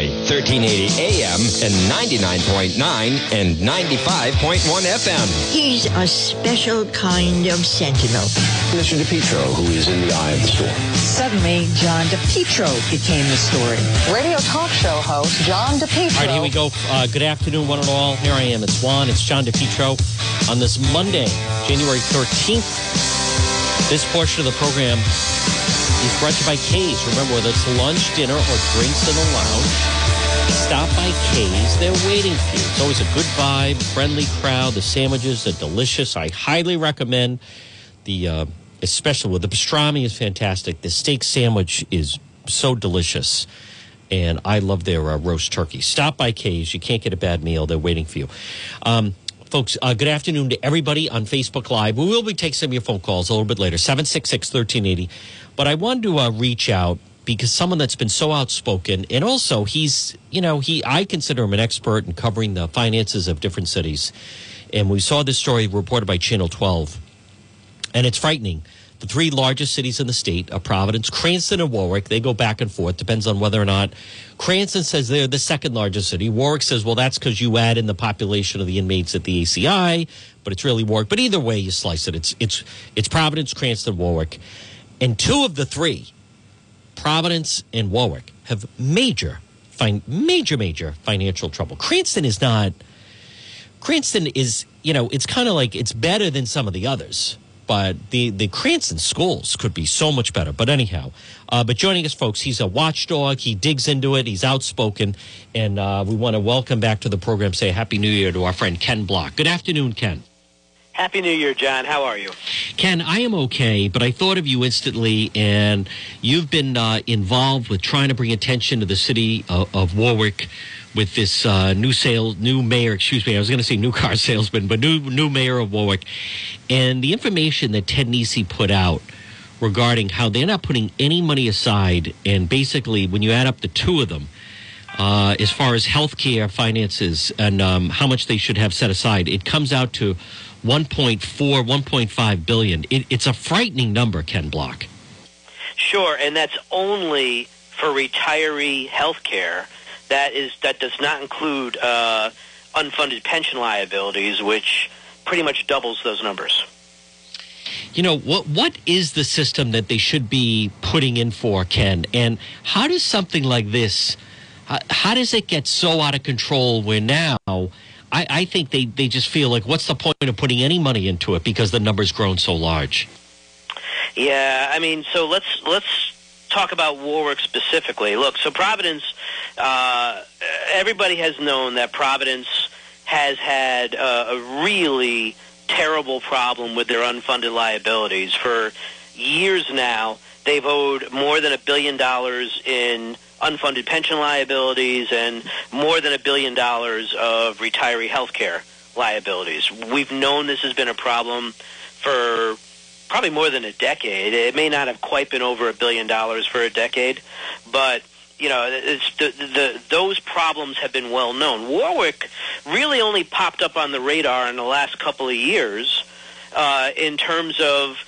ACI, 1380 AM and 99.9 and 95.1 FM. He's a special kind of sentinel. Mr. DePetro, who is in the eye of the storm. Suddenly, John DePetro became the story. Radio talk show host, John DePetro. All right, here we go. Good afternoon, one and all. Here I am. It's Juan. It's John DePetro. On this Monday, January 13th, this portion of the program is brought to you by K's. Remember, whether it's lunch, dinner, or drinks in the lounge, stop by K's. They're waiting for you. It's always a good vibe, friendly crowd. The sandwiches are delicious. I highly recommend the, especially with the pastrami is fantastic. The steak sandwich is so delicious. And I love their roast turkey. Stop by K's. You can't get a bad meal. They're waiting for you. Folks, good afternoon to everybody on Facebook Live. We will be taking some of your phone calls a little bit later, 766-1380. But I wanted to reach out because someone that's been so outspoken, and also he's, you know, I consider him an expert in covering the finances of different cities. And we saw this story reported by Channel 12, and it's frightening. The three largest cities in the state are Providence, Cranston, and Warwick. They go back and forth. Depends on whether or not. Cranston says they're the second largest city. Warwick says, well, that's because you add in the population of the inmates at the ACI, but it's really Warwick. But either way you slice it, it's Providence, Cranston, Warwick. And two of the three, Providence and Warwick, have major financial trouble. Cranston is, you know, it's kind of like it's better than some of the others. But the Cranston schools could be so much better. But anyhow, but joining us, folks, he's a watchdog. He digs into it. He's outspoken. And we want to welcome back to the program, say Happy New Year to our friend Ken Block. Good afternoon, Ken. Happy New Year, John. How are you? Ken, I am okay, but I thought of you instantly. And you've been involved with trying to bring attention to the city of Warwick with this new mayor of Warwick. And the information that Ted Nisi put out regarding how they're not putting any money aside. And basically, when you add up the two of them, as far as health care, finances, and how much they should have set aside, it comes out to $1.5 billion. It's a frightening number, Ken Block. Sure, and that's only for retiree health care. That does not include unfunded pension liabilities, which pretty much doubles those numbers. You know, what is the system that they should be putting in for, Ken? And how does something like this, how does it get so out of control where now I think they just feel like, what's the point of putting any money into it because the number's grown so large? Yeah, I mean, so let's talk about Warwick specifically. Look, so Providence, everybody has known that Providence has had a really terrible problem with their unfunded liabilities. For years now, they've owed more than $1 billion in unfunded pension liabilities and more than $1 billion of retiree health care liabilities. We've known this has been a problem for probably more than a decade. It may not have quite been over $1 billion for a decade, but you know, it's those problems have been well known. Warwick really only popped up on the radar in the last couple of years in terms of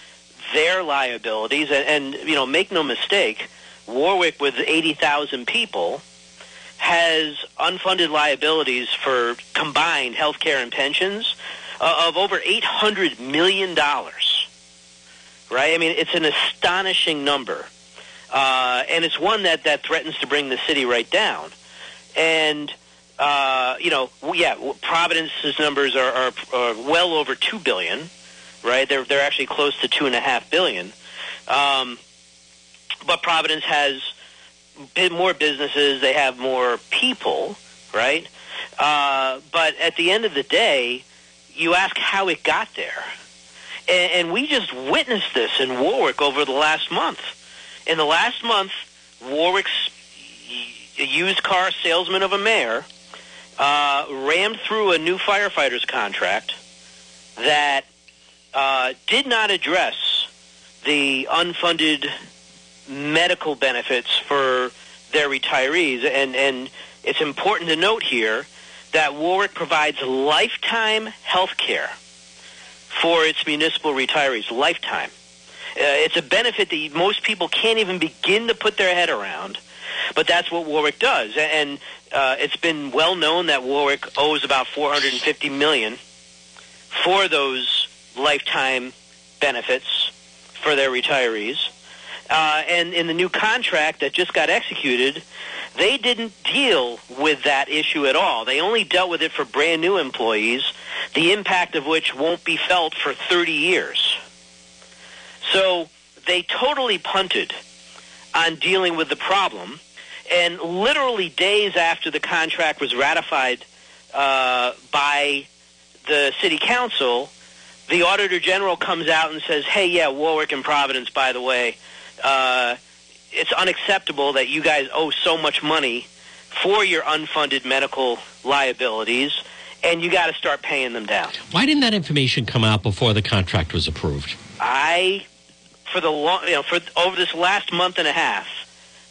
their liabilities, and you know, make no mistake, Warwick with 80,000 people has unfunded liabilities for combined health care and pensions of over $800 million. Right? I mean, it's an astonishing number, and it's one that threatens to bring the city right down. And, you know, Providence's numbers are well over $2 billion, right? They're actually close to $2.5 billion. But Providence has more businesses. They have more people, right? But at the end of the day, you ask how it got there. And we just witnessed this in Warwick over the last month. In the last month, Warwick's used car salesman of a mayor rammed through a new firefighters contract that did not address the unfunded medical benefits for their retirees. And it's important to note here that Warwick provides lifetime health care for its municipal retirees, lifetime. It's a benefit that most people can't even begin to put their head around. But that's what Warwick does. And it's been well known that Warwick owes about $450 million for those lifetime benefits for their retirees. And in the new contract that just got executed, they didn't deal with that issue at all. They only dealt with it for brand new employees, the impact of which won't be felt for 30 years. So they totally punted on dealing with the problem. And literally days after the contract was ratified by the city council, the Auditor General comes out and says, hey, yeah, Warwick and Providence, by the way, it's unacceptable that you guys owe so much money for your unfunded medical liabilities, and you got to start paying them down. Why didn't that information come out before the contract was approved? For over this last month and a half,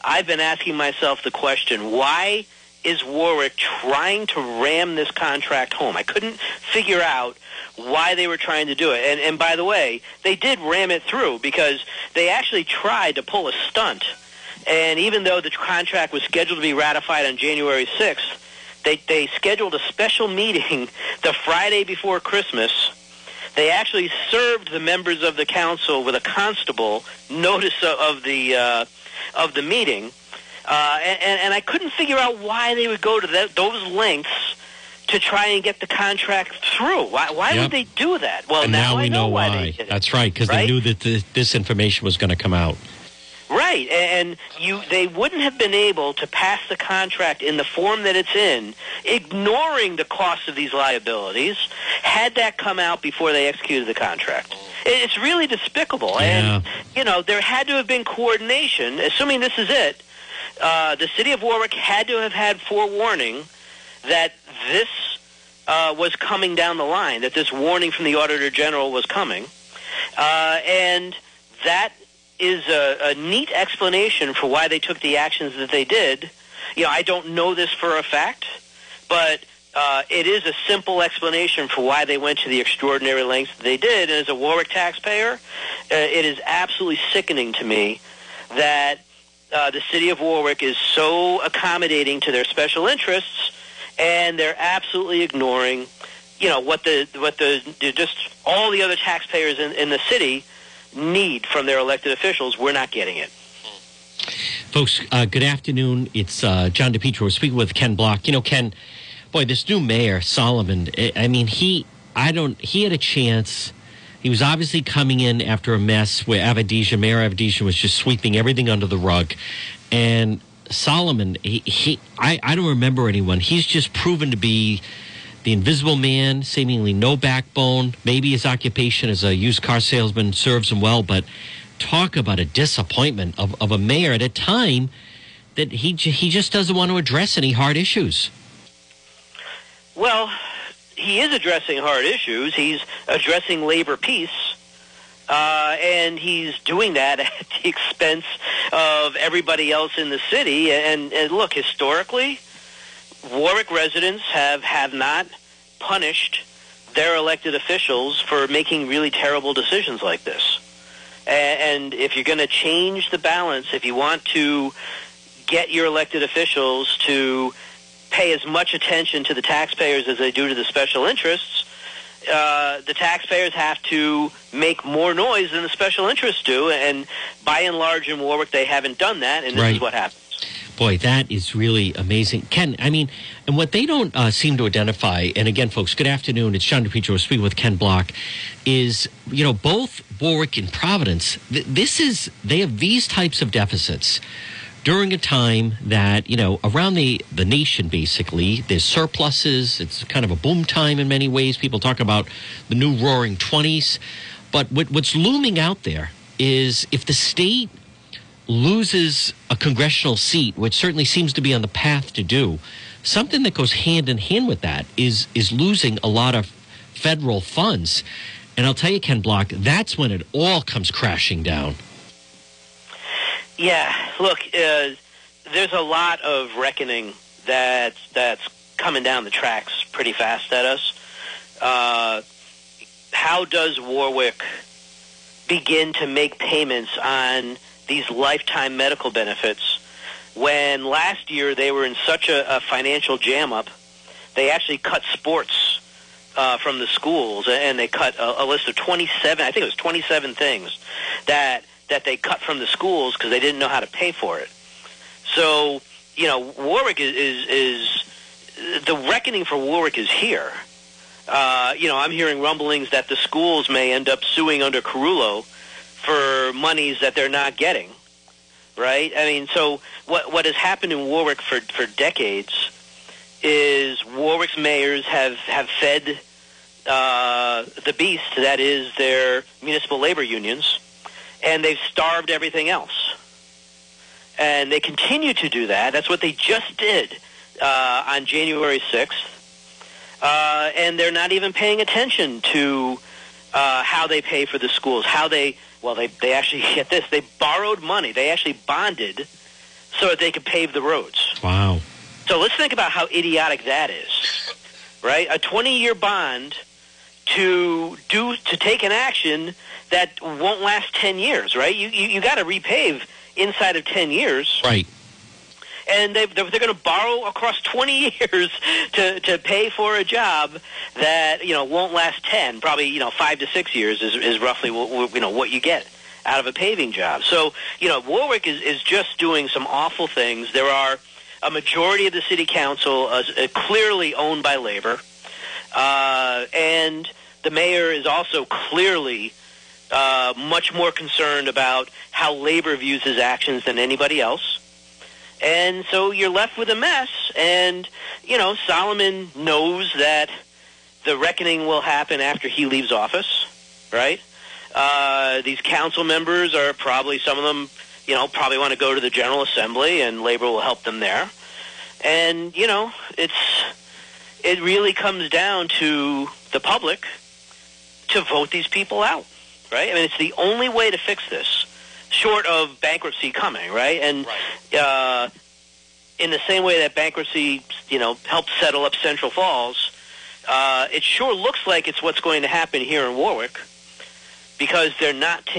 I've been asking myself the question: why is Warwick trying to ram this contract home? I couldn't figure out why they were trying to do it. And by the way, they did ram it through because they actually tried to pull a stunt. And even though the contract was scheduled to be ratified on January 6th, they scheduled a special meeting the Friday before Christmas. They actually served the members of the council with a constable notice of the meeting. And I couldn't figure out why they would go to those lengths to try and get the contract through. Why would they do that? Well, and now we know why they did it. That's right, because they knew that this information was going to come out. Right, and they wouldn't have been able to pass the contract in the form that it's in, ignoring the cost of these liabilities, had that come out before they executed the contract. It's really despicable. Yeah. And, there had to have been coordination. Assuming this is it, the city of Warwick had to have had forewarning that this was coming down the line, that this warning from the Auditor General was coming. And that is a neat explanation for why they took the actions that they did. I don't know this for a fact, but it is a simple explanation for why they went to the extraordinary lengths that they did. And as a Warwick taxpayer, it is absolutely sickening to me that the city of Warwick is so accommodating to their special interests, and they're absolutely ignoring, what all the other taxpayers in the city need from their elected officials. We're not getting it. Folks, good afternoon. It's John DePetro. We're speaking with Ken Block. Ken, boy, this new mayor, Solomon, he had a chance. He was obviously coming in after a mess where Mayor Avadija was just sweeping everything under the rug. And Solomon, I don't remember anyone. He's just proven to be the invisible man, seemingly no backbone. Maybe his occupation as a used car salesman serves him well, but talk about a disappointment of a mayor at a time that he just doesn't want to address any hard issues. Well, he is addressing hard issues. He's addressing labor peace, and he's doing that at the expense of everybody else in the city. And look, historically, Warwick residents have not punished their elected officials for making really terrible decisions like this. And if you're going to change the balance, if you want to get your elected officials to pay as much attention to the taxpayers as they do to the special interests, the taxpayers have to make more noise than the special interests do. And by and large in Warwick, they haven't done that. And this is what happens. Boy, that is really amazing. Ken, and what they don't seem to identify, and again, folks, good afternoon. It's John DePetro speaking with Ken Block, is, both Warwick and Providence, they have these types of deficits during a time that, around the nation, basically, there's surpluses. It's kind of a boom time in many ways. People talk about the new roaring 20s. But what's looming out there is if the state loses a congressional seat, which certainly seems to be on the path to do, something that goes hand in hand with that is losing a lot of federal funds. And I'll tell you, Ken Block, that's when it all comes crashing down. Yeah, look, there's a lot of reckoning that's coming down the tracks pretty fast at us. How does Warwick begin to make payments on these lifetime medical benefits when last year they were in such a financial jam-up, they actually cut sports from the schools, and they cut a list of 27, I think it was 27 things that they cut from the schools because they didn't know how to pay for it. So, you know, Warwick is the reckoning for Warwick is here. You know, I'm hearing rumblings that the schools may end up suing under Carullo for monies that they're not getting, right? I mean, so what has happened in Warwick for decades is Warwick's mayors have fed the beast that is their municipal labor unions, and they've starved everything else. And they continue to do that. That's what they just did on January 6th. And they're not even paying attention to how they pay for the schools, how they, well, they actually, get this, they borrowed money. They actually bonded so that they could pave the roads. Wow. So let's think about how idiotic that is, right? A 20-year bond to take an action that won't last 10 years, right? You got to repave inside of 10 years. Right. And they're going to borrow across 20 years to pay for a job that, you know, won't last 10, probably, you know, 5 to 6 years is roughly what, you know, what you get out of a paving job. So, you know, Warwick is just doing some awful things. There are a majority of the city council clearly owned by labor, and the mayor is also clearly much more concerned about how labor views his actions than anybody else. And so you're left with a mess, and, you know, Solomon knows that the reckoning will happen after he leaves office, right? These council members are probably, some of them, you know, probably want to go to the General Assembly, and labor will help them there. And, you know, it really comes down to the public to vote these people out, right? I mean, it's the only way to fix this, short of bankruptcy coming, right? And right. In the same way that bankruptcy, you know, helped settle up Central Falls, it sure looks like it's what's going to happen here in Warwick, because they're not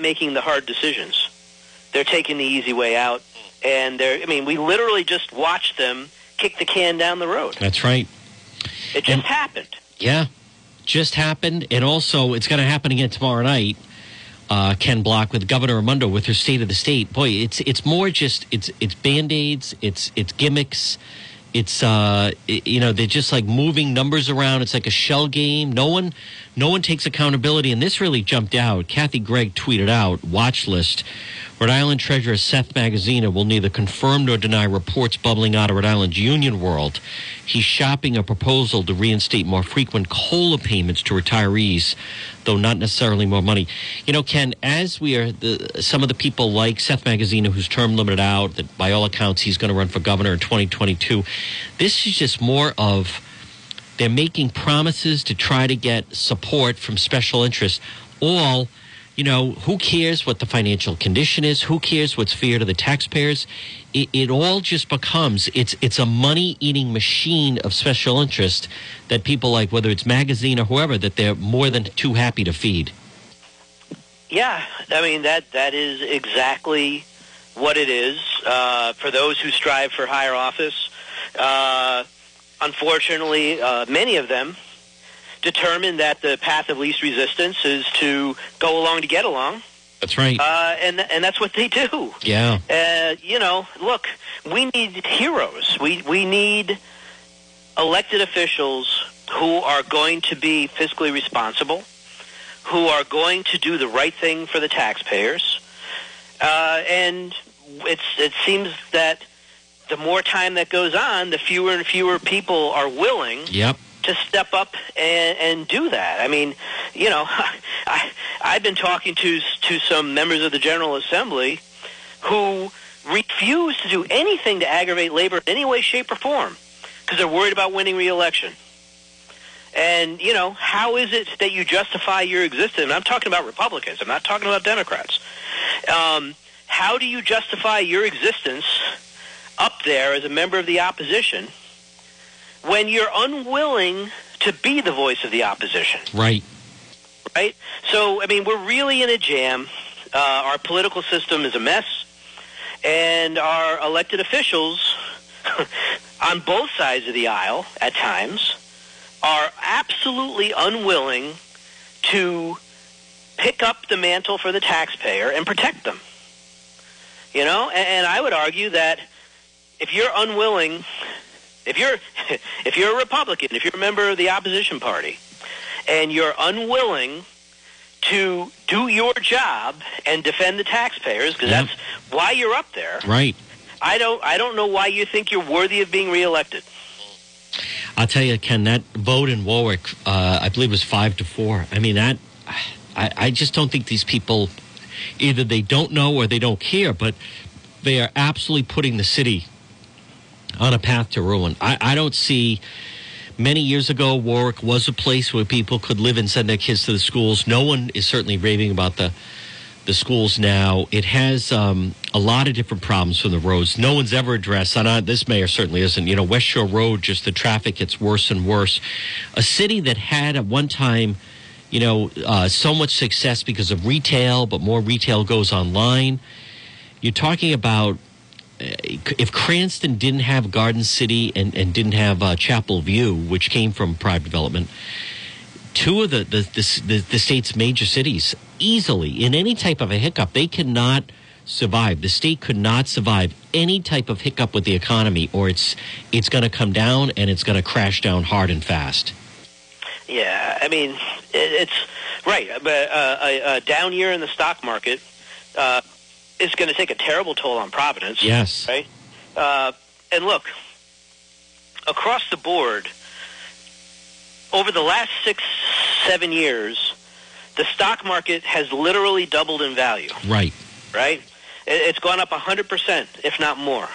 making the hard decisions. They're taking the easy way out, and I mean, we literally just watched them kick the can down the road. That's right. It just happened. Yeah, just happened. And also, it's going to happen again tomorrow night. Ken Block with Governor Raimondo with her State of the State. Boy, it's more just it's Band-Aids, it's gimmicks, you know, they're just like moving numbers around. It's like a shell game. No one takes accountability, and this really jumped out. Kathy Gregg tweeted out, watch list. Rhode Island Treasurer Seth Magaziner will neither confirm nor deny reports bubbling out of Rhode Island's union world. He's shopping a proposal to reinstate more frequent COLA payments to retirees, though not necessarily more money. You know, Ken, as we are, some of the people like Seth Magaziner, whose term limited out, that by all accounts he's going to run for governor in 2022, this is just more of they're making promises to try to get support from special interests. All, you know, who cares what the financial condition is? Who cares what's fair to the taxpayers? It all just becomes, it's a money-eating machine of special interest that people like, whether it's Magazine or whoever, that they're more than too happy to feed. Yeah, I mean, that is exactly what it is. For those who strive for higher office, unfortunately, many of them determined that the path of least resistance is to go along to get along. That's right. And that's what they do. Yeah. You know, look, we need heroes. We need elected officials who are going to be fiscally responsible, who are going to do the right thing for the taxpayers. And it seems that the more time that goes on, the fewer and fewer people are willing. Yep. To step up and do that. I mean, you know, I've been talking to some members of the General Assembly who refuse to do anything to aggravate labor in any way, shape, or form because they're worried about winning re-election. And, you know, how is it that you justify your existence? And I'm talking about Republicans. I'm not talking about Democrats. How do you justify your existence up there as a member of the opposition when you're unwilling to be the voice of the opposition? Right. Right? So, I mean, we're really in a jam. Our political system is a mess. And our elected officials on both sides of the aisle at times are absolutely unwilling to pick up the mantle for the taxpayer and protect them. You know, and I would argue that if you're unwilling, if you're a Republican, if you're a member of the opposition party, and you're unwilling to do your job and defend the taxpayers, because that's why you're up there. Right. I don't know why you think you're worthy of being reelected. I'll tell you, Ken, that vote in Warwick, I believe, was 5-4. I mean, that I just don't think these people, either they don't know or they don't care, but they are absolutely putting the city on a path to ruin. I don't see. Many years ago, Warwick was a place where people could live and send their kids to the schools. No one is certainly raving about the schools now. It has a lot of different problems from the roads. No one's ever addressed. This mayor certainly isn't. You know, West Shore Road, just the traffic gets worse and worse. A city that had at one time, you know, so much success because of retail, but more retail goes online. You're talking about if Cranston didn't have Garden City and didn't have Chapel View, which came from private development, two of the state's major cities easily, in any type of a hiccup, they cannot survive. The state could not survive any type of hiccup with the economy, or it's going to come down and it's going to crash down hard and fast. Yeah, I mean, it's right. But a down year in the stock market it's going to take a terrible toll on Providence. Yes. Right? And look, across the board, over the last 6-7 years, the stock market has literally doubled in value. Right. Right? It's gone up 100%, if not more.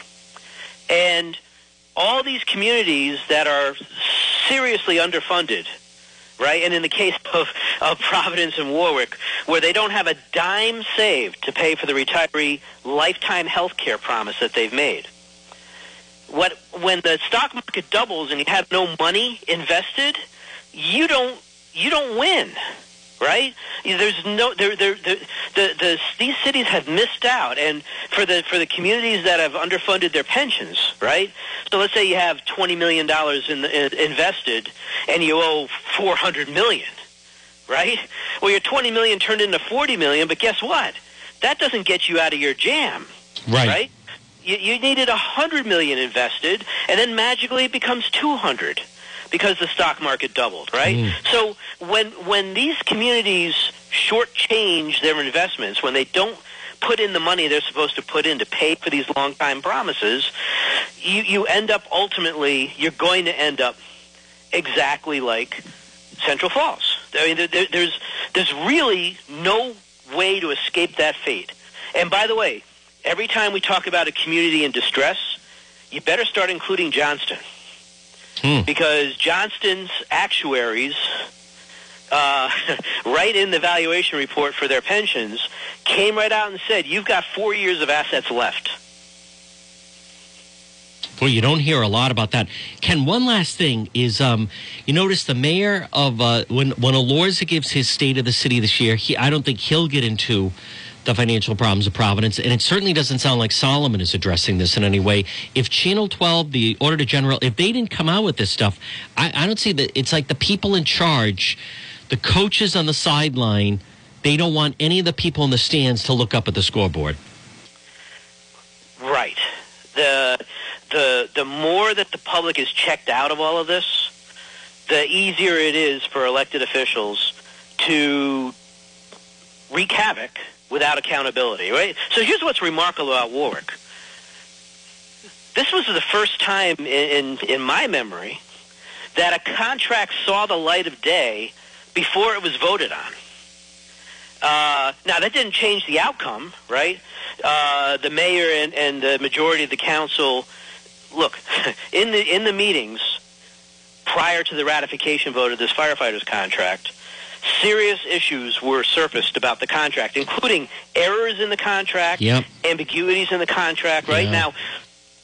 And all these communities that are seriously underfunded, right? And in the case of Providence and Warwick, where they don't have a dime saved to pay for the retiree lifetime health care promise that they've made. When the stock market doubles and you have no money invested, you don't win, right? There's no these cities have missed out, and for the communities that have underfunded their pensions, right? So let's say you have $20 million invested and you owe $400 million. Right? Well, your $20 million turned into $40 million, but guess what? That doesn't get you out of your jam. Right. Right? You needed $100 million invested, and then magically it becomes $200 because the stock market doubled, right? Mm. So when these communities shortchange their investments, when they don't put in the money they're supposed to put in to pay for these long-time promises, you end up ultimately, you're going to end up exactly like Central Falls. I mean, there's really no way to escape that fate. And by the way, every time we talk about a community in distress, you better start including Johnston. Because Johnston's actuaries, right in the valuation report for their pensions, came right out and said, you've got 4 years of assets left. Well, you don't hear a lot about that. Ken, one last thing is you notice the mayor of when Elorza gives his State of the City this year, I don't think he'll get into the financial problems of Providence. And it certainly doesn't sound like Solomon is addressing this in any way. If Channel 12, the Auditor General, if they didn't come out with this stuff, I don't see that. It's like the people in charge, the coaches on the sideline, they don't want any of the people in the stands to look up at the scoreboard. Right. The more that the public is checked out of all of this, the easier it is for elected officials to wreak havoc without accountability, right? So here's what's remarkable about Warwick. This was the first time in my memory that a contract saw the light of day before it was voted on. Now, that didn't change the outcome, right? The mayor and the majority of the council, look, in the meetings prior to the ratification vote of this firefighters contract, serious issues were surfaced about the contract, including errors in the contract, ambiguities in the contract, right? Yeah. Now,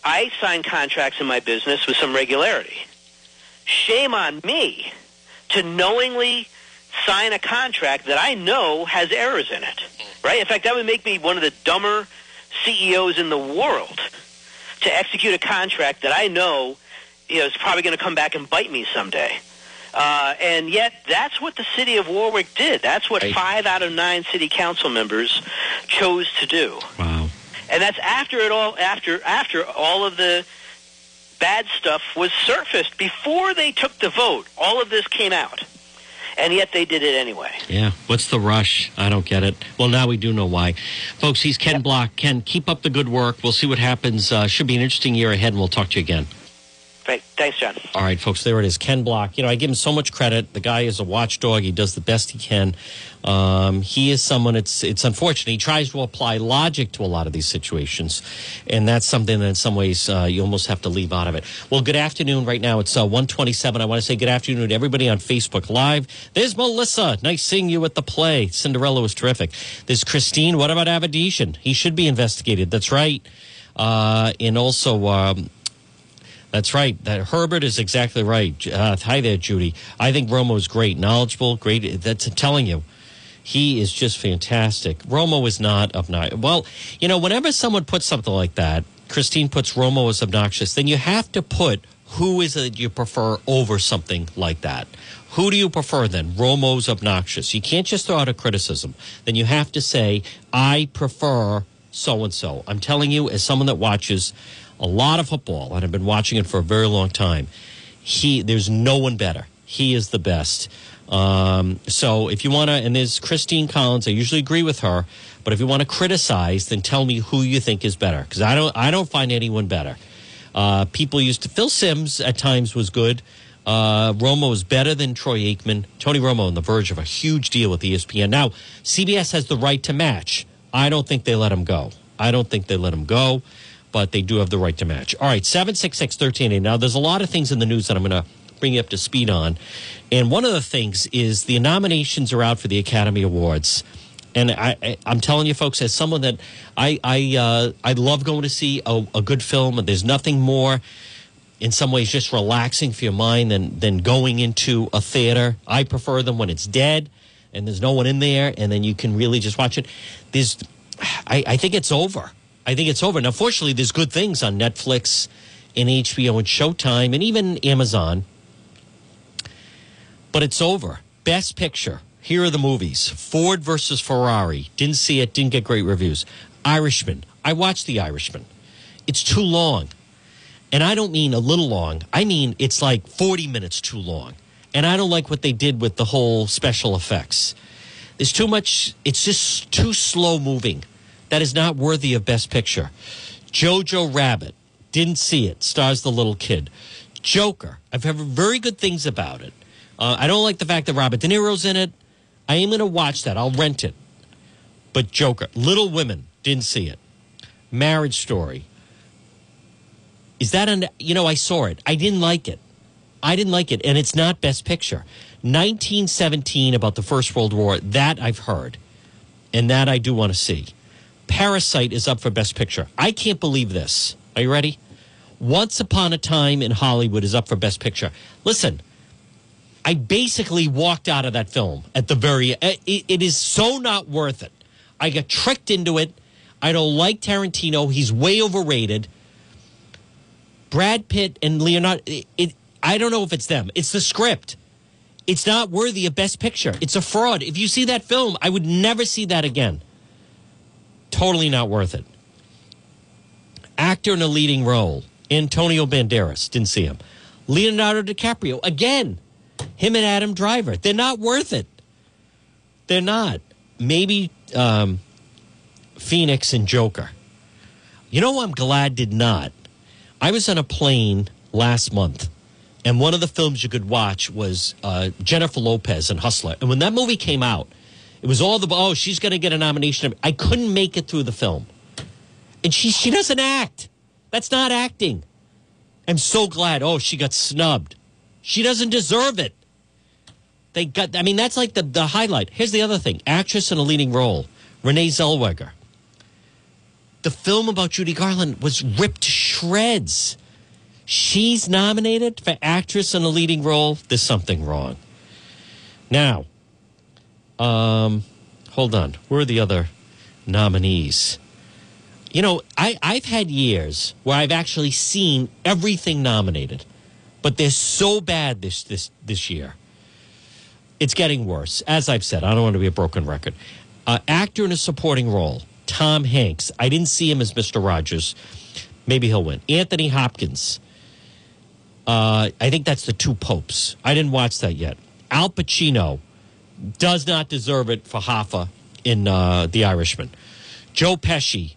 I sign contracts in my business with some regularity. Shame on me to knowingly sign a contract that I know has errors in it, right? In fact, that would make me one of the dumber CEOs in the world to execute a contract that I know, you know, is probably going to come back and bite me someday. And yet that's what the city of Warwick did. That's what 5 out of 9 city council members chose to do. Wow. And that's after it all, after all of the bad stuff was surfaced. Before they took the vote, all of this came out. And yet they did it anyway. Yeah. What's the rush? I don't get it. Well, now we do know why. Folks, he's Ken Block. Ken, keep up the good work. We'll see what happens. Should be an interesting year ahead, and we'll talk to you again. Great. Thanks, John. All right, folks, there it is. Ken Block. You know, I give him so much credit. The guy is a watchdog. He does the best he can. He is someone, it's unfortunate. He tries to apply logic to a lot of these situations, and that's something that in some ways you almost have to leave out of it. Well, good afternoon. Right now it's 1:27. I want to say good afternoon to everybody on Facebook Live. There's Melissa. Nice seeing you at the play. Cinderella was terrific. There's Christine. What about Avadija? He should be investigated. That's right. And also... that's right. That Herbert is exactly right. Hi there, Judy. I think Romo is great, knowledgeable, great. That's, I'm telling you, he is just fantastic. Romo is not obnoxious. Well, you know, whenever someone puts something like that, Christine puts Romo as obnoxious, then you have to put who is it you prefer over something like that. Who do you prefer then? Romo's obnoxious. You can't just throw out a criticism. Then you have to say, I prefer so-and-so. I'm telling you, as someone that watches a lot of football, and I've been watching it for a very long time, there's no one better. He is the best. So if you want to, and there's Christine Collins, I usually agree with her, but if you want to criticize, then tell me who you think is better, because I don't find anyone better. People used to, Phil Simms at times was good. Romo was better than Troy Aikman. Tony Romo on the verge of a huge deal with ESPN. Now, CBS has the right to match. I don't think they let him go. But they do have the right to match. All right, 766-1380. Now, there's a lot of things in the news that I'm going to bring you up to speed on. And one of the things is the nominations are out for the Academy Awards. And I'm telling you, folks, as someone that I love going to see a good film, and there's nothing more in some ways just relaxing for your mind than going into a theater. I prefer them when it's dead and there's no one in there, and then you can really just watch it. I think it's over. Now, fortunately, there's good things on Netflix and HBO and Showtime and even Amazon. But it's over. Best Picture. Here are the movies. Ford versus Ferrari. Didn't see it. Didn't get great reviews. Irishman. I watched The Irishman. It's too long. And I don't mean a little long. I mean it's like 40 minutes too long. And I don't like what they did with the whole special effects. There's too much. It's just too slow moving. That is not worthy of Best Picture. Jojo Rabbit, didn't see it, stars the little kid. Joker, I've heard very good things about it. I don't like the fact that Robert De Niro's in it. I am going to watch that. I'll rent it. But Joker, Little Women, didn't see it. Marriage Story. Is that on? You know, I saw it. I didn't like it. And it's not Best Picture. 1917 about the First World War, that I've heard. And that I do want to see. Parasite is up for Best Picture. I can't believe this. Are you ready? Once Upon a Time in Hollywood is up for Best Picture. Listen, I basically walked out of that film at the very end. It is so not worth it. I got tricked into it. I don't like Tarantino. He's way overrated. Brad Pitt and Leonardo, I don't know if it's them. It's the script. It's not worthy of Best Picture. It's a fraud. If you see that film, I would never see that again. Totally not worth it. Actor in a leading role, Antonio Banderas. Didn't see him. Leonardo DiCaprio. Again, him and Adam Driver. They're not worth it. They're not. Maybe Phoenix and Joker. You know, I'm glad did not. I was on a plane last month, and one of the films you could watch was Jennifer Lopez in Hustler. And when that movie came out, it was all she's going to get a nomination. I couldn't make it through the film. And she doesn't act. That's not acting. I'm so glad. Oh, she got snubbed. She doesn't deserve it. That's like the highlight. Here's the other thing. Actress in a leading role, Renee Zellweger. The film about Judy Garland was ripped to shreds. She's nominated for actress in a leading role. There's something wrong. Now, hold on. Where are the other nominees? You know, I've had years where I've actually seen everything nominated, but they're so bad this year. It's getting worse. As I've said, I don't want to be a broken record. Actor in a supporting role, Tom Hanks. I didn't see him as Mr. Rogers. Maybe he'll win. Anthony Hopkins. I think that's The Two Popes. I didn't watch that yet. Al Pacino does not deserve it for Hoffa in The Irishman. Joe Pesci.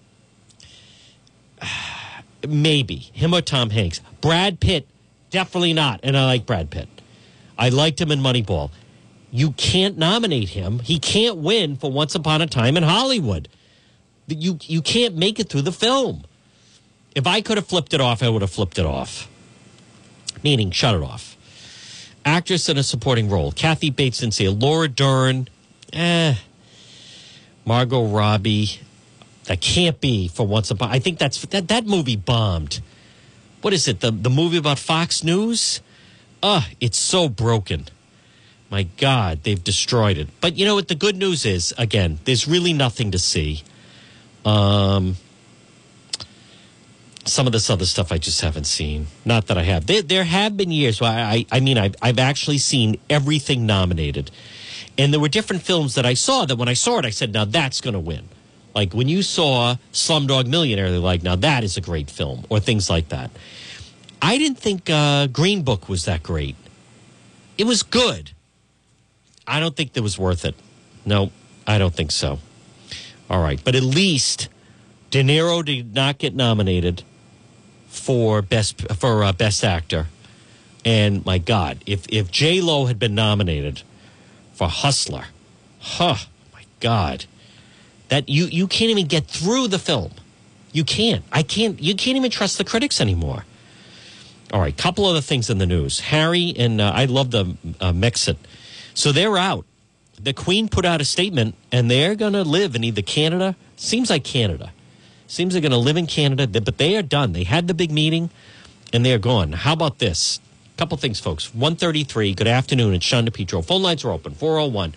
Maybe. Him or Tom Hanks. Brad Pitt. Definitely not. And I like Brad Pitt. I liked him in Moneyball. You can't nominate him. He can't win for Once Upon a Time in Hollywood. You can't make it through the film. If I could have flipped it off, I would have flipped it off. Meaning, shut it off. Actress in a supporting role. Kathy Bates didn't see it. Laura Dern. Margot Robbie. That can't be for Once Upon. I think that's that movie bombed. What is it? The movie about Fox News? It's so broken. My God, they've destroyed it. But you know what? The good news is, again, there's really nothing to see. Some of this other stuff I just haven't seen. Not that I have. There have been years where I've actually seen everything nominated. And there were different films that I saw that when I saw it, I said, now that's going to win. Like when you saw Slumdog Millionaire, they're like, now that is a great film, or things like that. I didn't think Green Book was that great. It was good. I don't think that was worth it. No, I don't think so. All right. But at least De Niro did not get nominated for best actor. And my God, if J-Lo had been nominated for Hustler, my God. That you can't even get through the film. You can't. You can't even trust the critics anymore. All right, couple other things in the news. Harry and I love the Mexit. So they're out. The Queen put out a statement, and they're going to live in either Canada. Seems like Canada. Seems they're going to live in Canada, but they are done. They had the big meeting, and they're gone. How about this? Couple things, folks. 1:33, good afternoon. It's John DePetro. Phone lines are open, 401-766-1380,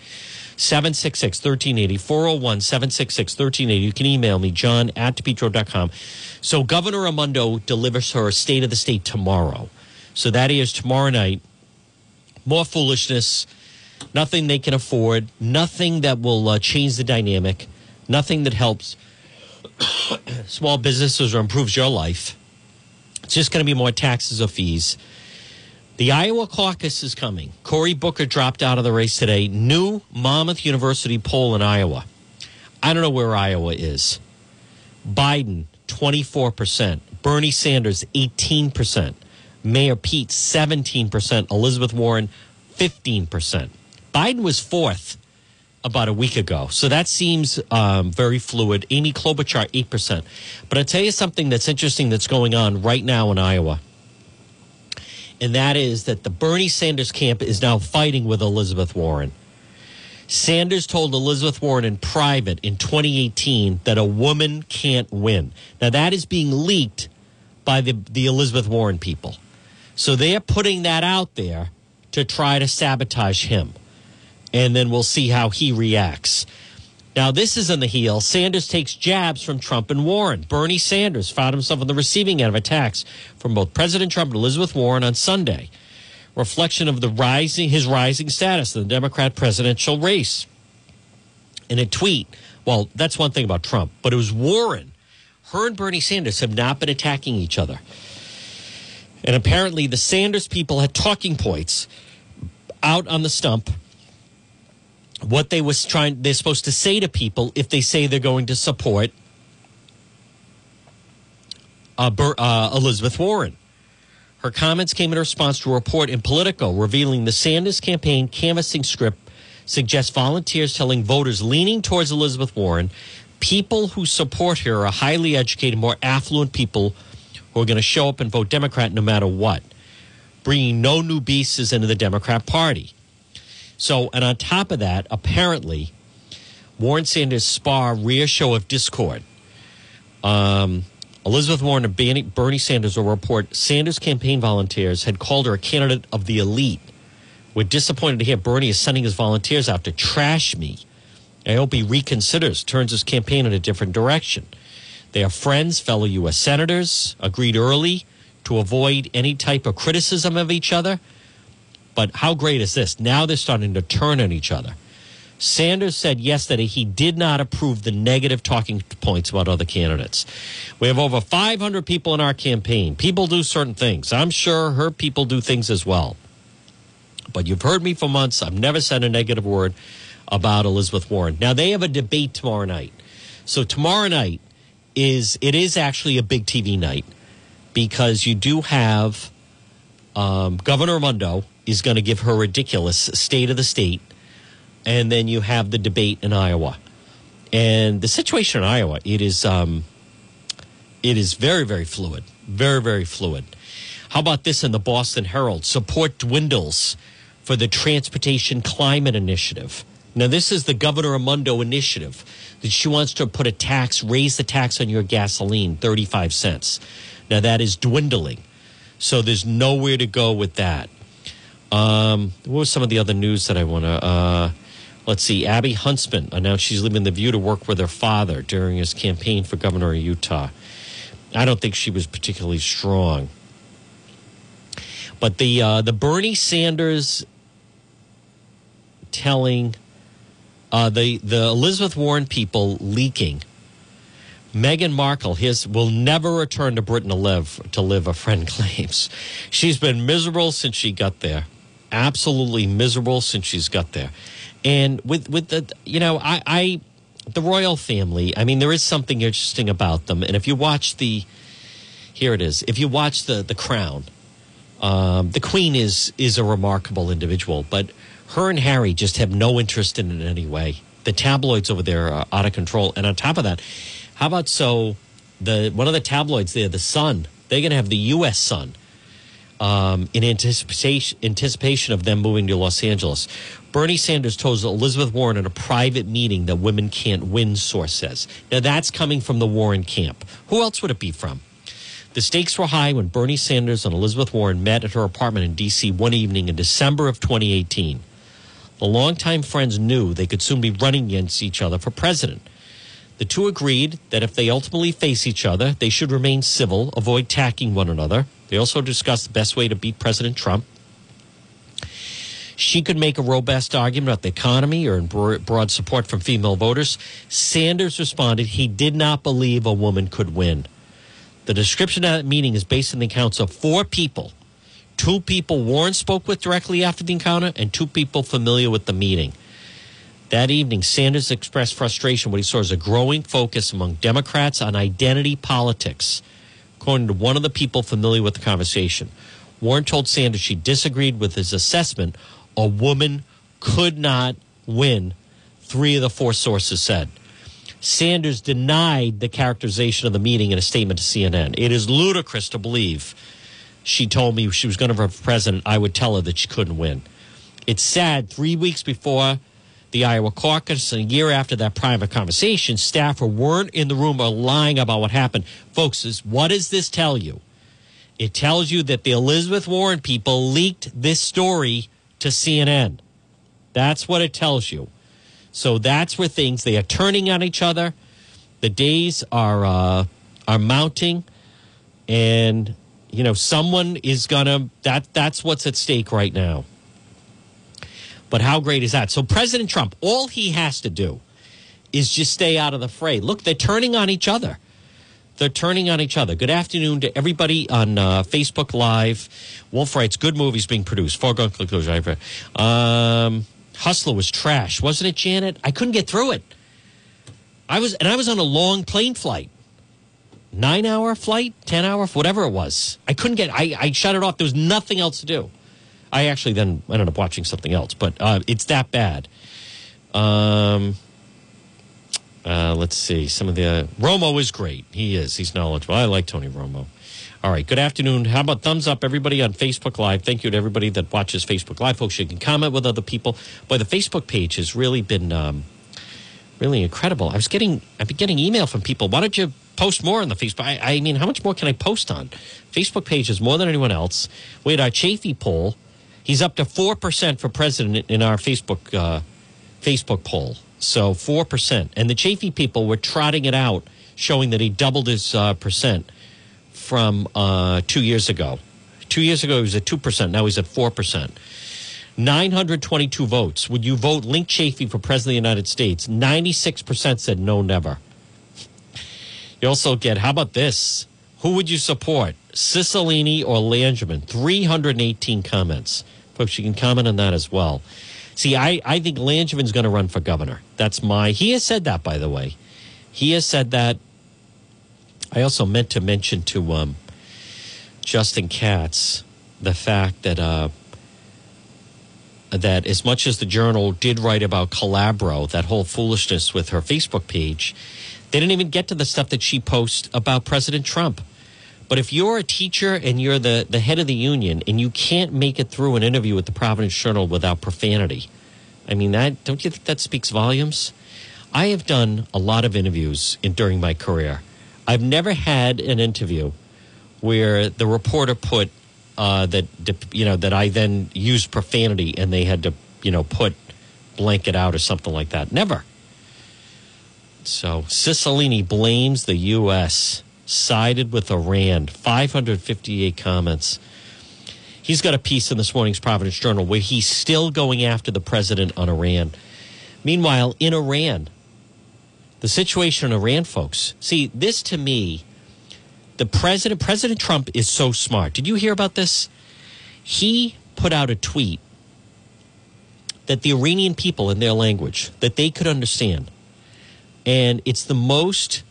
401-766-1380. You can email me, john@depetro.com. So Governor Raimondo delivers her State of the State tomorrow. So that is tomorrow night. More foolishness, nothing they can afford, nothing that will change the dynamic, nothing that helps small businesses or improves your life. It's just going to be more taxes or fees. The Iowa caucus is coming. Cory Booker dropped out of the race today. New Monmouth University poll in Iowa. I don't know where Iowa is. Biden, 24%. Bernie Sanders, 18%. Mayor Pete, 17%. Elizabeth Warren, 15%. Biden was fourth about a week ago. So that seems very fluid. Amy Klobuchar, 8%. But I'll tell you something that's interesting that's going on right now in Iowa. And that is that the Bernie Sanders camp is now fighting with Elizabeth Warren. Sanders told Elizabeth Warren in private in 2018 that a woman can't win. Now, that is being leaked by the Elizabeth Warren people. So they're putting that out there to try to sabotage him. And then we'll see how he reacts. Now, this is on the heel. Sanders takes jabs from Trump and Warren. Bernie Sanders found himself on the receiving end of attacks from both President Trump and Elizabeth Warren on Sunday. Reflection of his rising status in the Democrat presidential race. In a tweet, well, that's one thing about Trump, but it was Warren. Her and Bernie Sanders have not been attacking each other. And apparently the Sanders people had talking points out on the stump. What they're supposed to say to people if they say they're going to support Elizabeth Warren. Her comments came in response to a report in Politico revealing the Sanders campaign canvassing script suggests volunteers telling voters leaning towards Elizabeth Warren, people who support her are highly educated, more affluent people who are going to show up and vote Democrat no matter what, bringing no new beasts into the Democrat Party. So, and on top of that, apparently, Warren Sanders spar rear show of discord. Elizabeth Warren and Bernie Sanders will report Sanders campaign volunteers had called her a candidate of the elite. We're disappointed to hear Bernie is sending his volunteers out to trash me. I hope he reconsiders, turns his campaign in a different direction. Their friends, fellow U.S. senators, agreed early to avoid any type of criticism of each other. But how great is this? Now they're starting to turn on each other. Sanders said yesterday he did not approve the negative talking points about other candidates. We have over 500 people in our campaign. People do certain things. I'm sure her people do things as well. But you've heard me for months. I've never said a negative word about Elizabeth Warren. Now, they have a debate tomorrow night. So tomorrow night is actually a big TV night because you do have Governor Raimondo is going to give her ridiculous state of the state. And then you have the debate in Iowa, and the situation in Iowa it is very, very fluid, very, very fluid. How about this in the Boston Herald? Support dwindles for the Transportation Climate Initiative. Now, this is the Governor Raimondo initiative that she wants to put a tax, raise the tax on your gasoline, 35 cents. Now that is dwindling, so there's nowhere to go with that. What was some of the other news that I want to? Let's see, Abby Huntsman announced she's leaving The View to work with her father during his campaign for governor of Utah. I don't think she was particularly strong. But the Bernie Sanders telling the Elizabeth Warren people leaking. Meghan Markle will never return to Britain to live, a friend claims. She's been miserable since she got there. Absolutely miserable since she's got there. And with the, you know, the royal family, I mean, there is something interesting about them. And if you watch The Crown, the Queen is a remarkable individual, but her and Harry just have no interest in it in any way. The tabloids over there are out of control. And on top of that, how about one of the tabloids there, The Sun, they're going to have the U.S. Sun. In anticipation of them moving to Los Angeles. Bernie Sanders told Elizabeth Warren in a private meeting that women can't win, source says. Now, that's coming from the Warren camp. Who else would it be from? The stakes were high when Bernie Sanders and Elizabeth Warren met at her apartment in D.C. one evening in December of 2018. The longtime friends knew they could soon be running against each other for president. The two agreed that if they ultimately face each other, they should remain civil, avoid attacking one another. They also discussed the best way to beat President Trump. She could make a robust argument about the economy or broad support from female voters. Sanders responded he did not believe a woman could win. The description of that meeting is based on the accounts of four people. Two people Warren spoke with directly after the encounter and two people familiar with the meeting. That evening, Sanders expressed frustration when he saw as a growing focus among Democrats on identity politics, according to one of the people familiar with the conversation. Warren told Sanders she disagreed with his assessment. A woman could not win, three of the four sources said. Sanders denied the characterization of the meeting in a statement to CNN. It is ludicrous to believe she told me she was going to run for president. I would tell her that she couldn't win. It's sad. 3 weeks before the Iowa caucus and a year after that private conversation, staff who weren't in the room are lying about what happened. Folks, what does this tell you? It tells you that the Elizabeth Warren people leaked this story to CNN. That's what it tells you. So that's where they are turning on each other. The days are mounting, and you know someone is gonna. That's what's at stake right now. But how great is that? So President Trump, all he has to do is just stay out of the fray. Look, they're turning on each other. They're turning on each other. Good afternoon to everybody on Facebook Live. Wolf writes, good movies being produced. Foregone conclusion. Hustler was trash, wasn't it, Janet? I couldn't get through it. I was on a long plane flight. 9-hour flight, 10-hour, whatever it was. I shut it off. There was nothing else to do. I actually then ended up watching something else, but it's that bad. Let's see. Some of the Romo is great. He is. He's knowledgeable. I like Tony Romo. All right. Good afternoon. How about thumbs up, everybody, on Facebook Live? Thank you to everybody that watches Facebook Live. Folks, you can comment with other people. Boy, the Facebook page has really been really incredible. I've been getting email from people. Why don't you post more on the Facebook? I mean, how much more can I post on? Facebook page is more than anyone else. We had our Chafee poll. He's up to 4% for president in our Facebook poll. So 4%. And the Chafee people were trotting it out showing that he doubled his percent from 2 years ago. 2 years ago, he was at 2%. Now he's at 4%. 922 votes. Would you vote Link Chafee for president of the United States? 96% said no, never. You also get, how about this? Who would you support, Cicilline or Langevin? 318 comments. Folks, you can comment on that as well. See, I think Langevin's going to run for governor. That's my... He has said that, by the way. He has said that. I also meant to mention to Justin Katz the fact that that as much as the Journal did write about Calabro, that whole foolishness with her Facebook page, they didn't even get to the stuff that she posts about President Trump. But if you're a teacher and you're the head of the union and you can't make it through an interview with the Providence Journal without profanity, I mean, that don't you think that speaks volumes? I have done a lot of interviews during my career. I've never had an interview where the reporter put that I then used profanity and they had to, put blanket out or something like that. Never. So Cicilline blames the U.S., sided with Iran. 558 comments. He's got a piece in this morning's Providence Journal where he's still going after the president on Iran. Meanwhile, in Iran, the situation in Iran, folks. See, this to me, the President Trump is so smart. Did you hear about this? He put out a tweet that the Iranian people, in their language, that they could understand. And it's the most,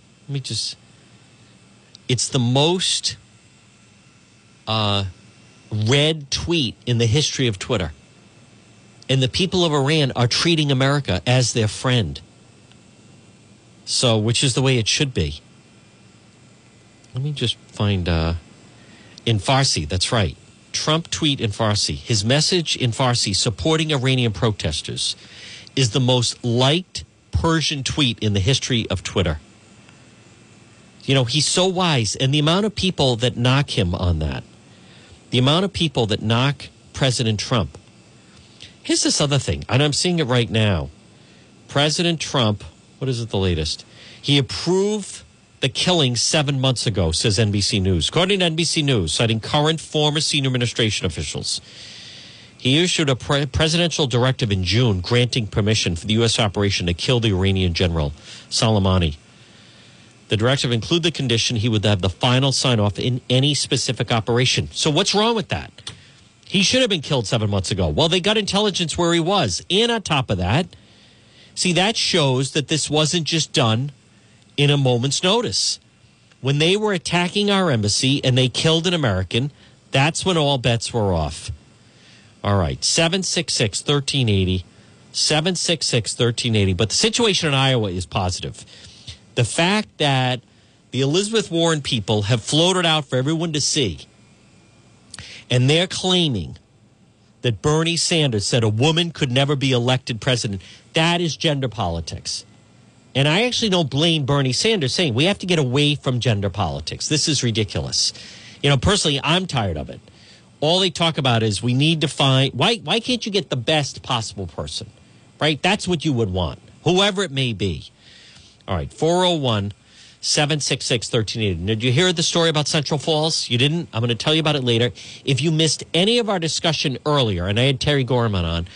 it's the most read tweet in the history of Twitter. And the people of Iran are treating America as their friend. So, which is the way it should be. Let me just find, in Farsi, that's right. Trump tweet in Farsi. His message in Farsi supporting Iranian protesters is the most liked Persian tweet in the history of Twitter. You know, he's so wise. And the amount of people that knock him on that, the amount of people that knock President Trump. Here's this other thing, and I'm seeing it right now. President Trump, what is it, the latest? He approved the killing 7 months ago, says NBC News. According to NBC News, citing current former senior administration officials, he issued a presidential directive in June granting permission for the U.S. operation to kill the Iranian general, Soleimani. The directive included the condition he would have the final sign-off in any specific operation. So what's wrong with that? He should have been killed 7 months ago. Well, they got intelligence where he was. And on top of that, see, that shows that this wasn't just done in a moment's notice. When they were attacking our embassy and they killed an American, that's when all bets were off. All right, 766-1380, 766-1380. But the situation in Iowa is positive. The fact that the Elizabeth Warren people have floated out for everyone to see, and they're claiming that Bernie Sanders said a woman could never be elected president, that is gender politics. And I actually don't blame Bernie Sanders saying we have to get away from gender politics. This is ridiculous. You know, personally, I'm tired of it. All they talk about is we need to find, why can't you get the best possible person, right? That's what you would want, whoever it may be. All right, 401-766-1380. Did you hear the story about Central Falls? You didn't? I'm going to tell you about it later. If you missed any of our discussion earlier, and I had Terry Gorman on,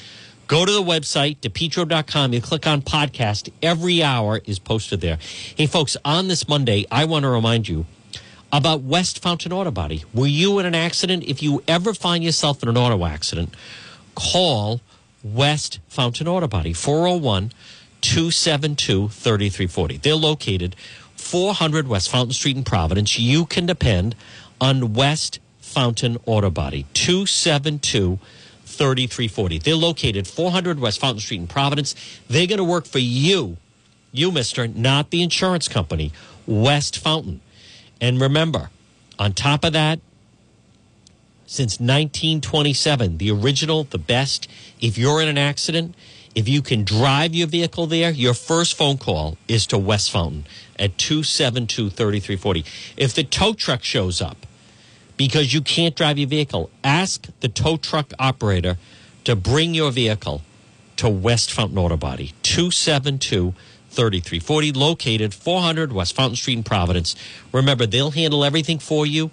go to the website, DePetro.com. You click on podcast. Every hour is posted there. Hey, folks, on this Monday, I want to remind you about West Fountain Auto Body. Were you in an accident? If you ever find yourself in an auto accident, call West Fountain Auto Body, 401 272-3340. They're located 400 West Fountain Street in Providence. You can depend on West Fountain Auto Body, 272-3340. They're located 400 West Fountain Street in Providence. They're going to work for you, mister, not the insurance company, West Fountain. And remember, on top of that, since 1927, the original, the best, if you're in an accident, if you can drive your vehicle there, your first phone call is to West Fountain at 272-3340. If the tow truck shows up because you can't drive your vehicle, ask the tow truck operator to bring your vehicle to West Fountain Auto Body, 272-3340. 3340, located 400 West Fountain Street in Providence. Remember, they'll handle everything for you,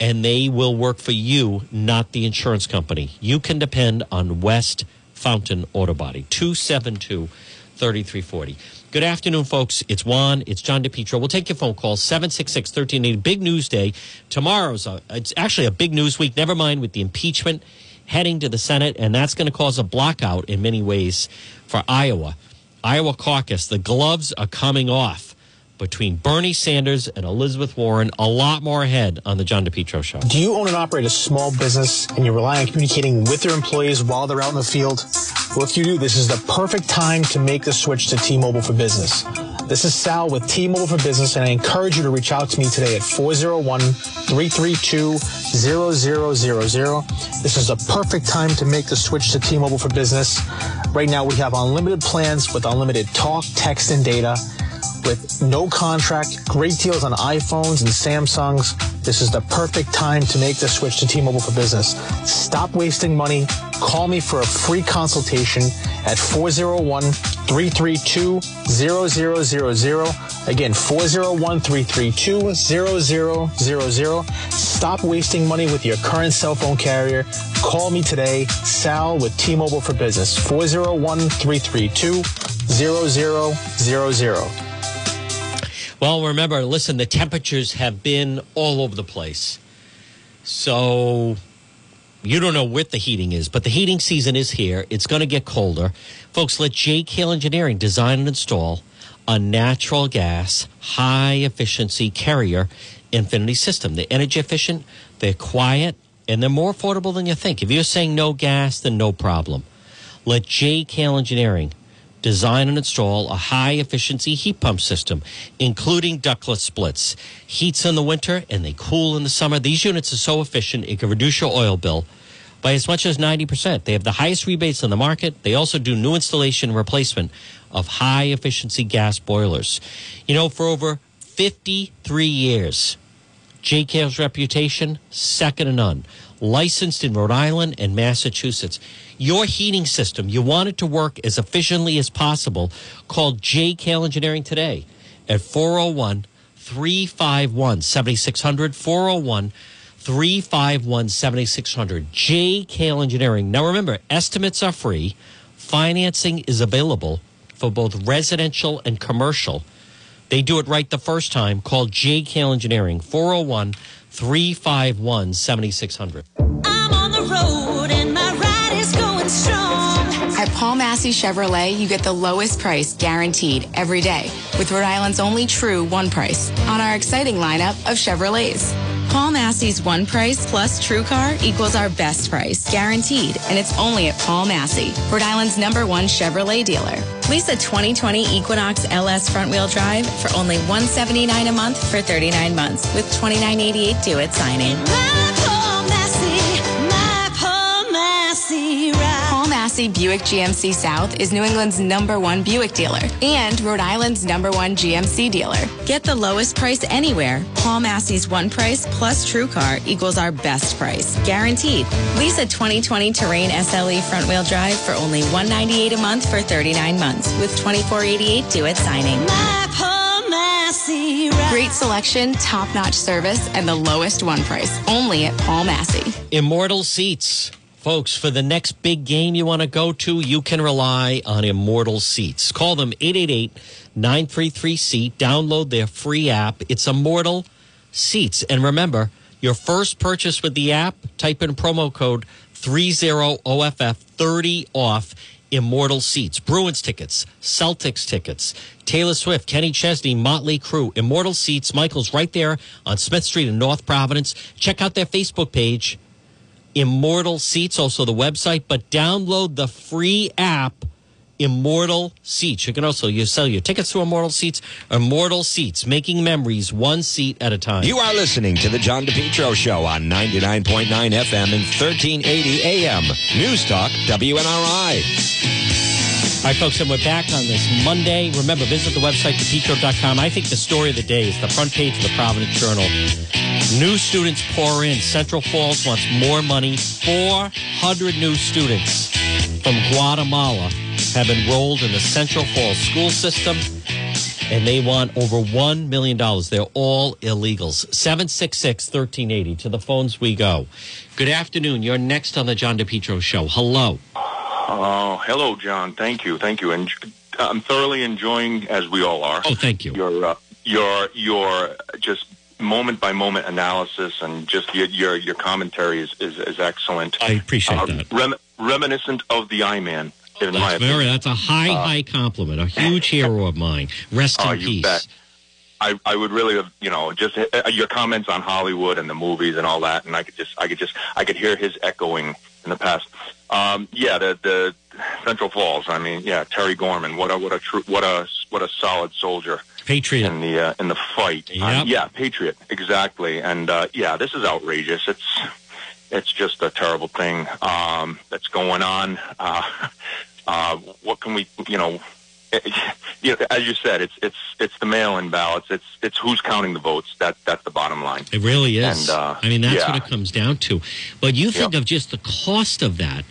and they will work for you, not the insurance company. You can depend on West Fountain Auto Body, 272-3340. Good afternoon, folks. It's Juan. It's John DePetro. We'll take your phone call, 766-1380. Big news day. Tomorrow's it's actually a big news week, never mind with the impeachment heading to the Senate, and that's going to cause a blackout in many ways for Iowa. Iowa caucus, the gloves are coming off between Bernie Sanders and Elizabeth Warren. A lot more ahead on the John DePetro Show. Do you own and operate a small business and you rely on communicating with your employees while they're out in the field? Well, if you do, this is the perfect time to make the switch to T-Mobile for Business. This is Sal with T-Mobile for Business, and I encourage you to reach out to me today at 401-332-0000. This is the perfect time to make the switch to T-Mobile for Business. Right now, we have unlimited plans with unlimited talk, text, and data, with no contract, great deals on iPhones and Samsungs. This is the perfect time to make the switch to T-Mobile for Business. Stop wasting money. Call me for a free consultation at 401-332-0000. Again, 401-332-0000. Stop wasting money with your current cell phone carrier. Call me today, Sal with T-Mobile for Business, 401-332-0000. Well, remember, listen, the temperatures have been all over the place. So you don't know what the heating is, but the heating season is here. It's going to get colder. Folks, let Jake Hale Engineering design and install a natural gas, high-efficiency carrier infinity system. They're energy efficient, they're quiet, and they're more affordable than you think. If you're saying no gas, then no problem. Let Jake Hale Engineering design and install a high-efficiency heat pump system, including ductless splits. Heats in the winter, and they cool in the summer. These units are so efficient, it can reduce your oil bill by as much as 90%. They have the highest rebates on the market. They also do new installation and replacement of high-efficiency gas boilers. You know, for over 53 years, Jake Hale's reputation, second to none. Licensed in Rhode Island and Massachusetts. Your heating system, you want it to work as efficiently as possible. Call Jake Hale Engineering today at 401-351-7600, 401-351-7600. Jake Hale Engineering. Now remember, estimates are free. Financing is available for both residential and commercial. They do it right the first time. Call Jake Hale Engineering, 401-351-7600. I'm on the road and my ride is going strong. At Paul Massey Chevrolet, you get the lowest price guaranteed every day with Rhode Island's only true one price on our exciting lineup of Chevrolets. Paul Massey's one price plus true car equals our best price guaranteed, and it's only at Paul Massey, Rhode Island's #1 Chevrolet dealer. Lease a 2020 Equinox LS front-wheel drive for only $179 a month for 39 months with $29.88 due at signing. My Paul Massey ride. Paul Massey Buick GMC South is New England's #1 Buick dealer and Rhode Island's #1 GMC dealer. Get the lowest price anywhere. Paul Massey's one price plus true car equals our best price guaranteed. Lease a 2020 Terrain SLE front-wheel drive for only $198 a month for 39 months with $24.88 due at signing. My Paul Massey ride. Great selection, top-notch service, and the lowest one price only at Paul Massey. Immortal Seats. Folks, for the next big game you want to go to, you can rely on Immortal Seats. Call them 888-933-SEAT. Download their free app. It's Immortal Seats. And remember, your first purchase with the app, type in promo code 30OFF30 off Immortal Seats. Bruins tickets, Celtics tickets, Taylor Swift, Kenny Chesney, Motley Crue, Immortal Seats. Michael's right there on Smith Street in North Providence. Check out their Facebook page, Immortal Seats, also the website, but download the free app, Immortal Seats. You can also sell your tickets to Immortal Seats. Immortal Seats, making memories one seat at a time. You are listening to The John DePetro Show on 99.9 FM and 1380 AM. News Talk WNRI. All right, folks, and we're back on this Monday. Remember, visit the website, DePetro.com. I think the story of the day is the front page of the Providence Journal. New students pour in. Central Falls wants more money. 400 new students from Guatemala have enrolled in the Central Falls school system. And they want over $1 million. They're all illegals. 766-1380. To the phones we go. Good afternoon. You're next on the John DePetro Show. Hello. Hello, John. Thank you. Thank you. And I'm thoroughly enjoying, as we all are. Oh, thank you. Your just moment by moment analysis and just your commentary is excellent. I appreciate that. Reminiscent of the I-Man. In my opinion. That's a high compliment. A huge hero of mine. Rest in peace. Bet. I would really have, just your comments on Hollywood and the movies and all that, and I could hear his echoing in the past. The Central Falls. I mean, Terry Gorman. What a solid soldier. Patriot in the fight. Yep. Patriot. Exactly. And this is outrageous. It's just a terrible thing that's going on. What can we, as you said, it's the mail-in ballots. It's who's counting the votes. That's the bottom line. It really is. And, that's what it comes down to. But you think of just the cost of that,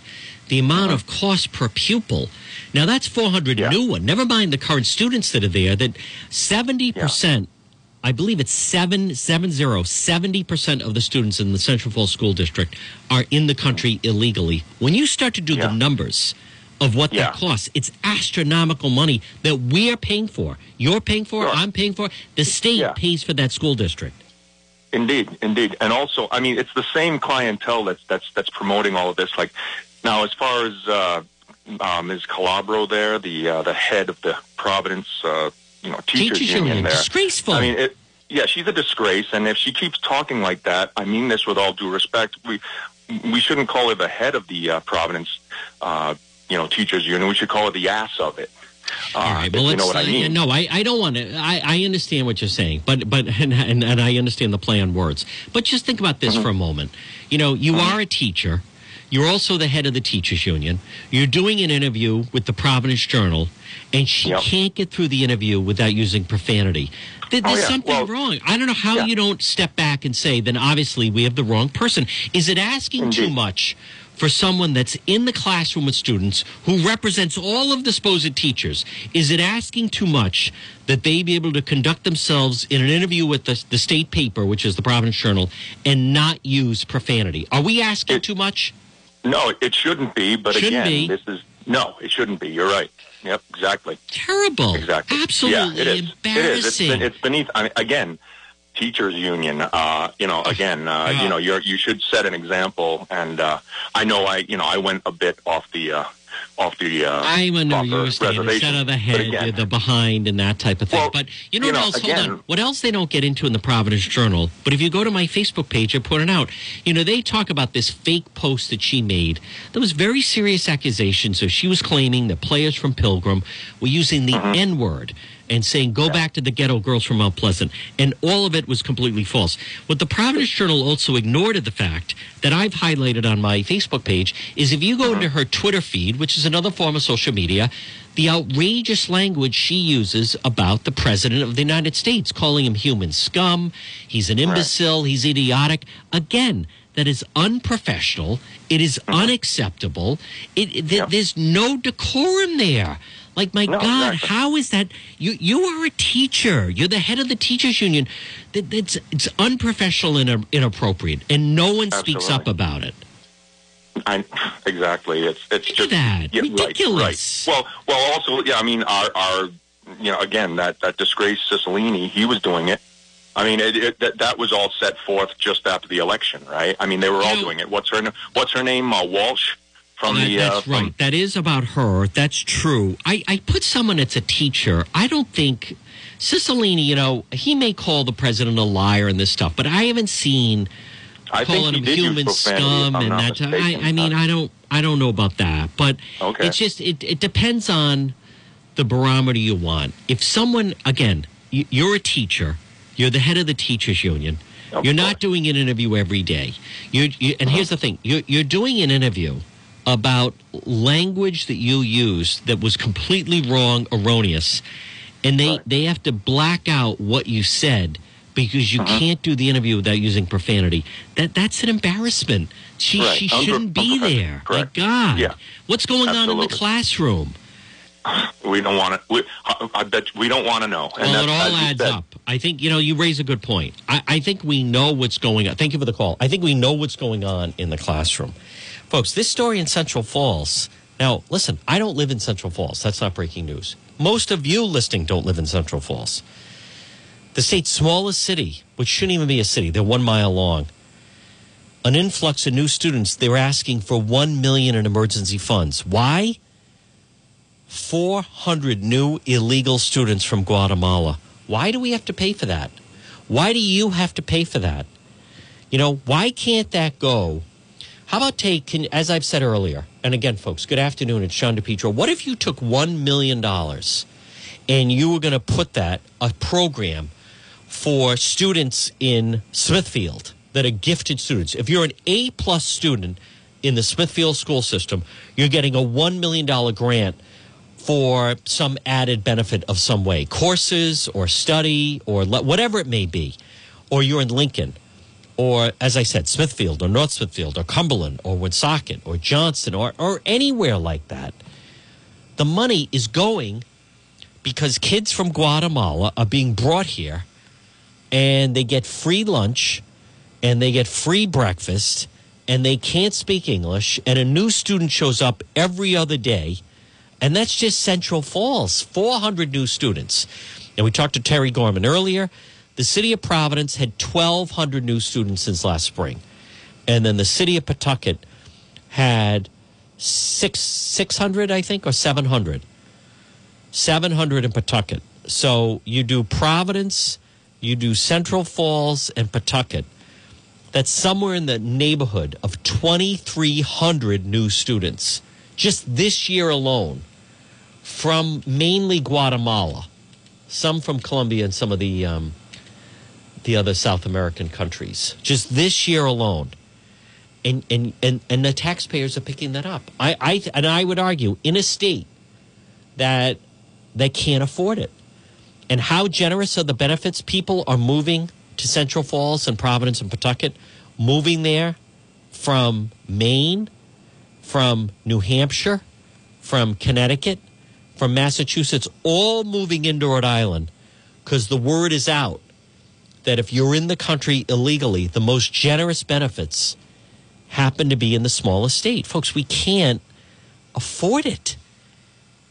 the amount of cost per pupil. Now, that's 400 new one. Never mind the current students that are there, that 70%. I believe it's 70% of the students in the Central Falls School District are in the country illegally. When you start to do the numbers of what that costs, it's astronomical money that we are paying for. You're paying for, I'm paying for. The state pays for that school district. Indeed. And also, I mean, it's the same clientele that's promoting all of this. Like now, as far as Ms. Calabro there, the head of the Providence teachers union there. Disgraceful. I mean, she's a disgrace, and if she keeps talking like that, I mean this with all due respect, we shouldn't call her the head of the Providence, teachers union. We should call her the ass of it. All right, well, you know what I mean. No, I don't want to. I understand what you're saying, but I understand the play on words. But just think about this for a moment. You are a teacher. You're also the head of the teachers union. You're doing an interview with the Providence Journal, and she can't get through the interview without using profanity. There's something wrong. I don't know how you don't step back and say, then obviously we have the wrong person. Is it asking too much for someone that's in the classroom with students who represents all of the supposed teachers? Is it asking too much that they be able to conduct themselves in an interview with the state paper, which is the Providence Journal, and not use profanity? Are we asking too much? No, it shouldn't be, but it shouldn't be. You're right. Yep, exactly. Terrible. Exactly. Absolutely embarrassing. It's beneath, teachers union, you should set an example. And I know I went a bit off the I'm a New York State instead of the head, again, the behind, and that type of thing. Well, but what else? Hold on. What else they don't get into in the Providence Journal? But if you go to my Facebook page, I put it out. They talk about this fake post that she made. There was very serious accusations. So she was claiming that players from Pilgrim were using the N-word and saying, go back to the ghetto girls from Mount Pleasant. And all of it was completely false. What the Providence Journal also ignored of the fact that I've highlighted on my Facebook page is if you go into her Twitter feed, which is another form of social media, the outrageous language she uses about the president of the United States, calling him human scum, he's an imbecile, he's idiotic. Again, that is unprofessional. It is unacceptable. There's no decorum there. Like, God, exactly. How is that? You are a teacher. You're the head of the teachers union. It's unprofessional and inappropriate, and no one speaks up about it. Exactly. It's just that. Yeah, ridiculous. Right. Well. Also, I mean, our that disgraced Cicilline, he was doing it. I mean, that was all set forth just after the election, right? I mean, they were all doing it. What's her name? Walsh. That's right. That is about her. That's true. I put someone that's a teacher. I don't think Cicilline, he may call the president a liar and this stuff, but I haven't seen calling him human scum and that. I mean, I don't know about that, but it's just it depends on the barometer you want. If someone, again, you're a teacher, you're the head of the teachers union. You're not doing an interview every day. And here's the thing: you're doing an interview about language that you used that was completely wrong, erroneous, and they have to black out what you said because you can't do the interview without using profanity. That's an embarrassment. She shouldn't be there. Correct. My God. Yeah. What's going on in the classroom? We don't want to. I bet we don't want to know. And well, it all adds up. I think, you know, you raise a good point. I think we know what's going on. Thank you for the call. I think we know what's going on in the classroom. Folks, this story in Central Falls. Now, listen, I don't live in Central Falls. That's not breaking news. Most of you listening don't live in Central Falls. The state's smallest city, which shouldn't even be a city. They're 1 mile long. An influx of new students. They were asking for $1 million in emergency funds. Why? 400 new illegal students from Guatemala. Why do we have to pay for that? Why do you have to pay for that? You know, why can't that go? How about as I've said earlier, and again, folks, good afternoon. It's John DePetro. What if you took $1 million and you were going to put that, a program for students in Smithfield that are gifted students? If you're an A-plus student in the Smithfield school system, you're getting a $1 million grant for some added benefit of some way, courses or study or whatever it may be, or you're in Lincoln. Or, as I said, Smithfield or North Smithfield or Cumberland or Woonsocket or Johnston or anywhere like that. The money is going because kids from Guatemala are being brought here and they get free lunch and they get free breakfast and they can't speak English and a new student shows up every other day. And that's just Central Falls, 400 new students. And we talked to Terry Gorman earlier. The city of Providence had 1,200 new students since last spring. And then the city of Pawtucket had 600, I think, or 700. 700 in Pawtucket. So you do Providence, you do Central Falls, and Pawtucket. That's somewhere in the neighborhood of 2,300 new students just this year alone from mainly Guatemala, some from Colombia and some of the other South American countries, just this year alone. And the taxpayers are picking that up. I would argue in a state that they can't afford it. And how generous are the benefits? People are moving to Central Falls and Providence and Pawtucket, moving there from Maine, from New Hampshire, from Connecticut, from Massachusetts, all moving into Rhode Island because the word is out that if you're in the country illegally, the most generous benefits happen to be in the smallest state. Folks, we can't afford it.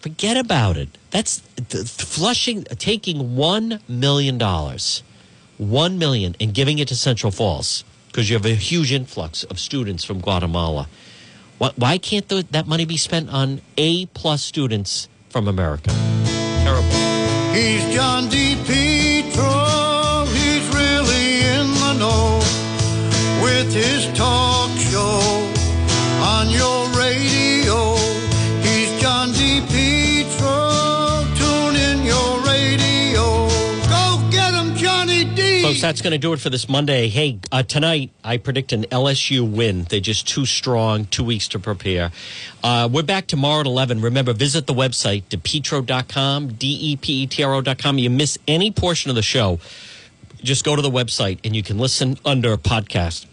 Forget about it. That's taking $1 million, $1 million, and giving it to Central Falls because you have a huge influx of students from Guatemala. Why can't that money be spent on A-plus students from America? Terrible. He's John DePetro. With his talk show on your radio, he's John DePetro. Tune in your radio. Go get him, Johnny D. Folks, that's going to do it for this Monday. Hey, tonight I predict an LSU win. They're just too strong, 2 weeks to prepare. We're back tomorrow at 11. Remember, visit the website, depetro.com, DEPETRO.com. You miss any portion of the show, just go to the website and you can listen under podcast.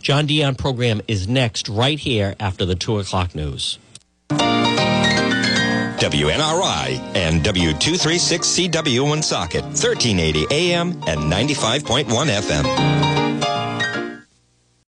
John Dion program is next right here after the 2 o'clock news. WNRI and W236CW Woonsocket, 1380 AM and 95.1 FM.